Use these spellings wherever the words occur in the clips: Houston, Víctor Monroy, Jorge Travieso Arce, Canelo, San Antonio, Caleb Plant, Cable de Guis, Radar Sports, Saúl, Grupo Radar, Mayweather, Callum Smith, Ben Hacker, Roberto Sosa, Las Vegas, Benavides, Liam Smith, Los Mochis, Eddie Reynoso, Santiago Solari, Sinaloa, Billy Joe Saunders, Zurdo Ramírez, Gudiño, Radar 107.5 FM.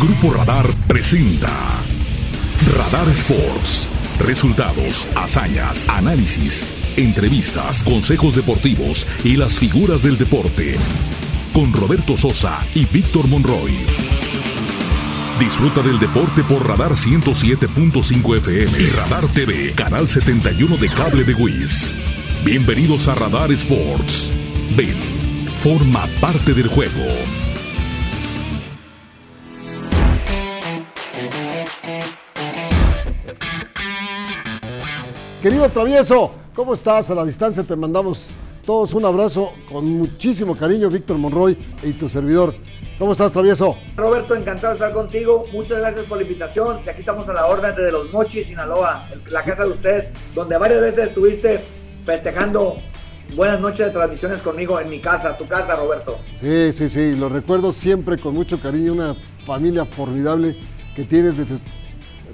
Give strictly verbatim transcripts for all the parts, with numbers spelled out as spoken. Grupo Radar presenta Radar Sports. Resultados, hazañas, análisis, entrevistas, consejos deportivos y las figuras del deporte. Con Roberto Sosa y Víctor Monroy. Disfruta del deporte por Radar ciento siete punto cinco F M y Radar T V, canal setenta y uno de Cable de Guis. Bienvenidos a Radar Sports. Ven, forma parte del juego. Querido Travieso, ¿cómo estás? A la distancia te mandamos todos un abrazo con muchísimo cariño, Víctor Monroy y tu servidor. ¿Cómo estás, Travieso? Roberto, encantado de estar contigo. Muchas gracias por la invitación. Y aquí estamos a la orden desde Los Mochis, Sinaloa, la casa de ustedes, donde varias veces estuviste festejando buenas noches de transmisiones conmigo en mi casa, tu casa, Roberto. Sí, sí, sí, lo recuerdo siempre con mucho cariño, una familia formidable que tienes de tu,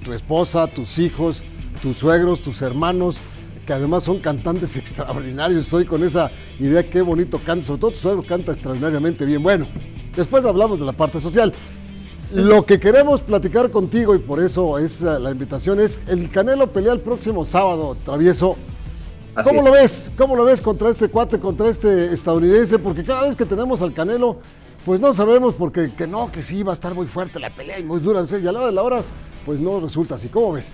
tu esposa, tus hijos, tus suegros, tus hermanos, que además son cantantes extraordinarios. Estoy con esa idea, qué bonito canta, sobre todo tu suegro canta extraordinariamente bien. Bueno, después hablamos de la parte social. Lo que queremos platicar contigo, y por eso es la invitación, es el Canelo pelea el próximo sábado, Travieso. Así ¿Cómo es. lo ves? ¿Cómo lo ves contra este cuate, contra este estadounidense? Porque cada vez que tenemos al Canelo, pues no sabemos porque que no, que sí, va a estar muy fuerte la pelea y muy dura. O sea, y a la hora de la hora, pues no resulta así. ¿Cómo ves?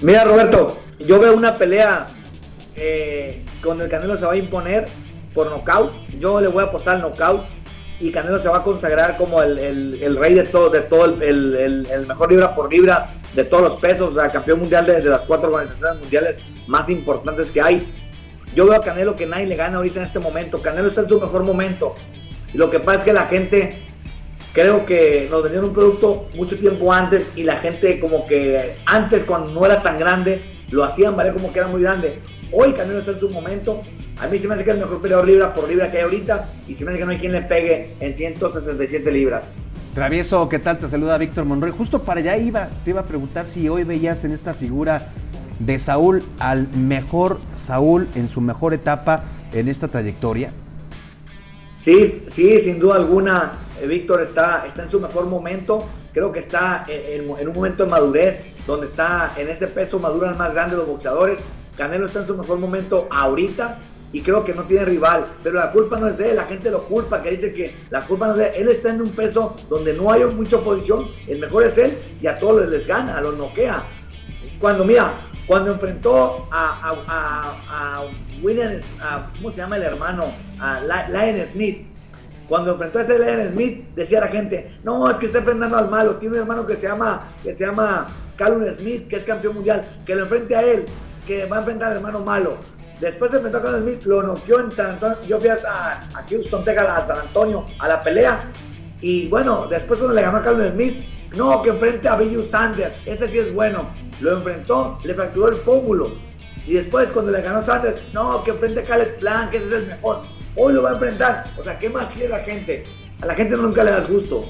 Mira, Roberto, yo veo una pelea eh, donde el Canelo se va a imponer por nocaut. Yo le voy a apostar al nocaut y Canelo se va a consagrar como el, el, el rey de todo, de todo el, el, el, el mejor libra por libra de todos los pesos, o sea, campeón mundial de, de las cuatro organizaciones mundiales más importantes que hay. Yo veo a Canelo que nadie le gana ahorita en este momento. Canelo está en su mejor momento. Y lo que pasa es que la gente, creo que nos vendieron un producto mucho tiempo antes y la gente como que antes, cuando no era tan grande, lo hacían valer como que era muy grande. Hoy Canelo está en su momento. A mí se me hace que es el mejor peleador libra por libra que hay ahorita y se me hace que no hay quien le pegue en ciento sesenta y siete libras. Travieso, ¿qué tal? Te saluda Víctor Monroy. Justo para allá iba, te iba a preguntar si hoy veías en esta figura de Saúl al mejor Saúl en su mejor etapa en esta trayectoria. Sí, sí, sin duda alguna, Víctor está, está en su mejor momento. Creo que está en, en un momento de madurez, donde está en ese peso maduran más grandes los boxeadores. Canelo está en su mejor momento ahorita y creo que no tiene rival, pero la culpa no es de él, la gente lo culpa, que dice que la culpa no es de él, él está en un peso donde no hay mucha oposición, el mejor es él y a todos les, les gana, a los noquea. Cuando mira, cuando enfrentó a, a, a, a William, a, ¿cómo se llama el hermano? A Liam Smith, cuando enfrentó a ese Liam Smith, decía la gente, no, es que está enfrentando al malo, tiene un hermano que se llama, que se llama Callum Smith, que es campeón mundial, que lo enfrente a él, que va a enfrentar al hermano malo. Después se enfrentó a Callum Smith, lo noqueó en San Antonio. Yo fui a, a Houston, Texas, a San Antonio, a la pelea. Y bueno, después cuando le ganó a Callum Smith, no, que enfrente a Billy Joe Saunders, ese sí es bueno. Lo enfrentó, le fracturó el pómulo. Y después cuando le ganó Saunders, no, que enfrente a Caleb Plant, que ese es el mejor. Hoy lo va a enfrentar. O sea, ¿qué más quiere la gente? A la gente nunca le das gusto.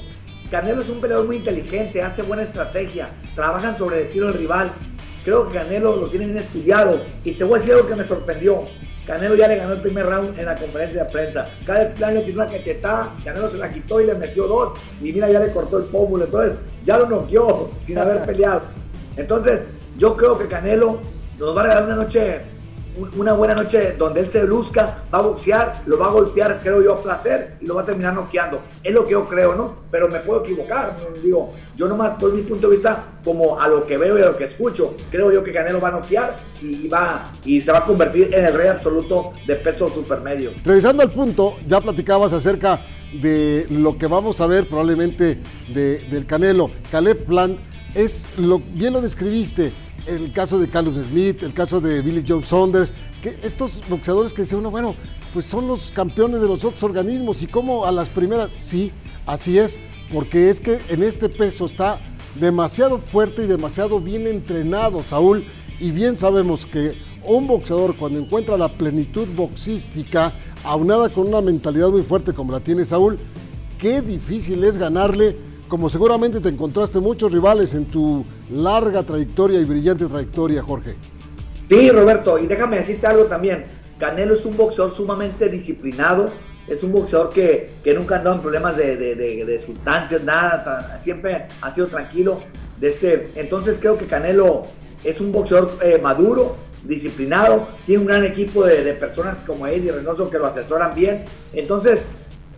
Canelo es un peleador muy inteligente, hace buena estrategia, trabajan sobre el estilo del rival. Creo que Canelo lo tiene bien estudiado. Y te voy a decir algo que me sorprendió. Canelo ya le ganó el primer round en la conferencia de prensa. Caleb Plant le tiró una cachetada, Canelo se la quitó y le metió dos. Y mira, ya le cortó el pómulo. Entonces, ya lo noqueó sin haber peleado. Entonces, yo creo que Canelo nos va a regalar una noche, una buena noche donde él se luzca, va a boxear, lo va a golpear, creo yo, a placer, y lo va a terminar noqueando. Es lo que yo creo, ¿no? Pero me puedo equivocar, digo, yo nomás doy mi punto de vista como a lo que veo y a lo que escucho. Creo yo que Canelo va a noquear y, va, y se va a convertir en el rey absoluto de peso supermedio. Revisando el punto, ya platicabas acerca de lo que vamos a ver probablemente de, del Canelo. Caleb Plant es, lo, bien lo describiste, el caso de Callum Smith, el caso de Billy Joe Saunders, que estos boxeadores que dice uno, bueno, pues son los campeones de los otros organismos y como a las primeras, sí, así es, porque es que en este peso está demasiado fuerte y demasiado bien entrenado Saúl, y bien sabemos que un boxeador cuando encuentra la plenitud boxística, aunada con una mentalidad muy fuerte como la tiene Saúl, qué difícil es ganarle. Como seguramente te encontraste muchos rivales en tu larga trayectoria y brillante trayectoria, Jorge. Sí, Roberto, y déjame decirte algo también. Canelo es un boxeador sumamente disciplinado, es un boxeador que, que nunca ha andado en problemas de, de, de, de sustancias, nada, siempre ha sido tranquilo. De este, entonces creo que Canelo es un boxeador eh, maduro, disciplinado, tiene un gran equipo de, de personas como Eddie Reynoso que lo asesoran bien. Entonces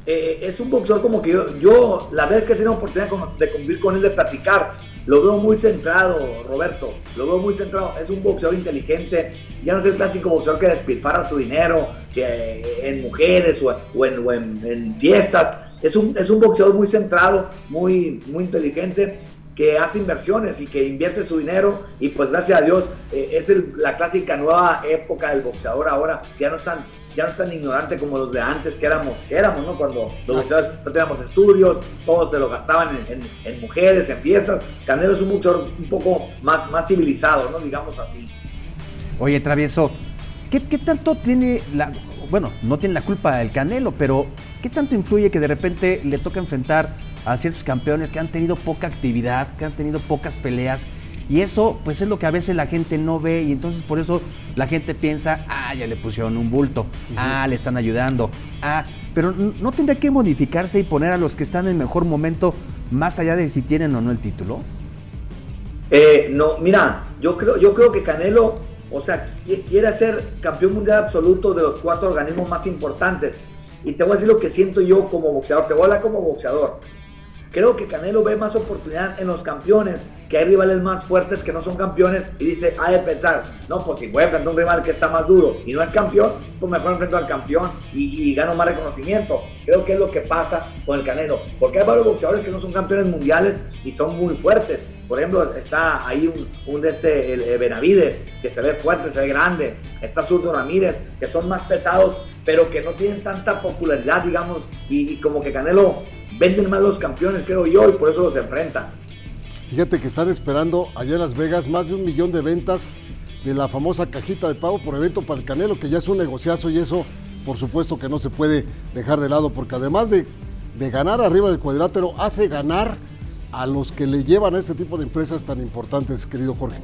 eh, es un boxeador como que yo, yo la vez que he tenido oportunidad de convivir con él, de platicar, lo veo muy centrado, Roberto, lo veo muy centrado, es un boxeador inteligente, ya no es el clásico boxeador que despilfarra su dinero que, en mujeres o, o, en, o en, en fiestas, es un, es un boxeador muy centrado, muy, muy inteligente, que hace inversiones y que invierte su dinero y pues gracias a Dios eh, es el, la clásica nueva época del boxeador ahora, que ya no es tan, ya no es tan ignorante como los de antes que éramos, que éramos ¿no? Cuando los boxeadores no teníamos estudios, todos se lo gastaban en, en, en mujeres, en fiestas. Canelo es un boxeador un poco más, más civilizado, ¿no? Digamos así. Oye, Travieso, ¿qué, qué tanto tiene la... bueno, no tiene la culpa el Canelo, pero ¿qué tanto influye que de repente le toca enfrentar a ciertos campeones que han tenido poca actividad, que han tenido pocas peleas, y eso pues es lo que a veces la gente no ve, y entonces por eso la gente piensa, ah, ya le pusieron un bulto, uh-huh. ah, le están ayudando, ah, pero ¿no tendría que modificarse y poner a los que están en mejor momento, más allá de si tienen o no el título? Eh, no, mira, yo creo, yo creo que Canelo, o sea, quiere ser campeón mundial absoluto de los cuatro organismos más importantes, y te voy a decir lo que siento yo como boxeador, te voy a hablar como boxeador. Creo que Canelo ve más oportunidad en los campeones, que hay rivales más fuertes que no son campeones y dice, hay de pensar, no, pues si voy a enfrentar a un rival que está más duro y no es campeón, pues mejor enfrento al campeón y, y gano más reconocimiento. Creo que es lo que pasa con el Canelo, porque hay varios boxeadores que no son campeones mundiales y son muy fuertes. Por ejemplo, está ahí un, un de este, el Benavides, que se ve fuerte, se ve grande. Está Zurdo Ramírez, que son más pesados, pero que no tienen tanta popularidad, digamos, y, y como que Canelo venden más los campeones, creo yo, y por eso los enfrentan. Fíjate que están esperando allá en Las Vegas más de un millón de ventas de la famosa cajita de pago por evento para el Canelo, que ya es un negociazo, y eso, por supuesto, que no se puede dejar de lado, porque además de, de ganar arriba del cuadrilátero, hace ganar a los que le llevan a este tipo de empresas tan importantes, querido Jorge.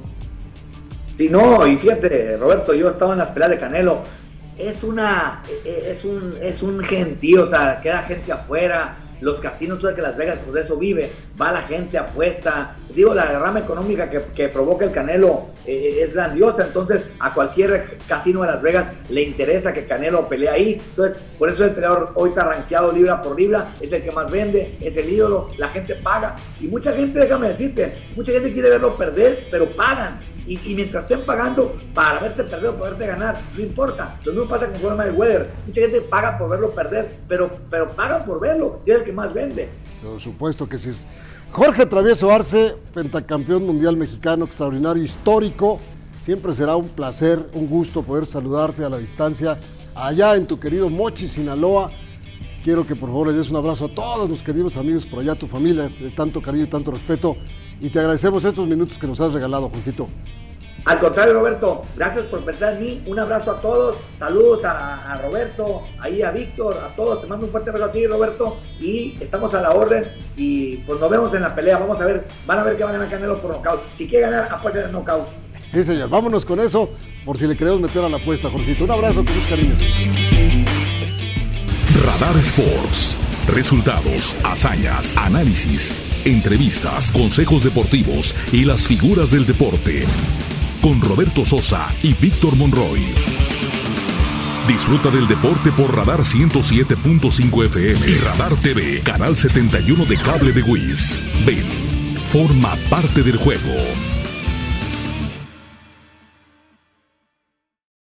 Sí, no, y fíjate, Roberto, yo estaba en las peleas de Canelo, es una, es un, es un gentío, o sea, queda gente afuera. Los casinos, tú sabes que Las Vegas, pues de eso vive, va la gente, apuesta. Digo, la derrama económica que, que provoca el Canelo eh, es grandiosa. Entonces, a cualquier casino de Las Vegas le interesa que Canelo pelee ahí. Entonces, por eso el peleador hoy está rankeado libra por libra, es el que más vende, es el ídolo, la gente paga. Y mucha gente, déjame decirte, mucha gente quiere verlo perder, pero pagan. Y, y mientras estén pagando para verte perder o para verte ganar, no importa. Lo mismo pasa con Jorge Mayweather. Mucha gente paga por verlo perder, pero, pero pagan por verlo. Y es el que más vende. Por supuesto que sí. Jorge Travieso Arce, pentacampeón mundial mexicano, extraordinario, histórico. Siempre será un placer, un gusto poder saludarte a la distancia allá en tu querido Mochis, Sinaloa. Quiero que por favor le des un abrazo a todos los queridos amigos por allá, tu familia, de tanto cariño y tanto respeto. Y te agradecemos estos minutos que nos has regalado, Juanquito. Al contrario, Roberto, gracias por pensar en mí. Un abrazo a todos, saludos a, a Roberto, ahí a Víctor, a todos. Te mando un fuerte abrazo a ti, Roberto, y estamos a la orden. Y pues nos vemos en la pelea. Vamos a ver, van a ver que va a ganar Canelo por nocaut. Si quiere ganar, apuesta el nocaut. Sí, señor, vámonos con eso, por si le queremos meter a la apuesta, Jorgito. Un abrazo con sus cariños. Radar Sports. Resultados, hazañas, análisis, entrevistas, consejos deportivos y las figuras del deporte. Con Roberto Sosa y Víctor Monroy. Disfruta del deporte por Radar ciento siete punto cinco F M y Radar T V, canal setenta y uno de Cable de Guis. Ven, forma parte del juego.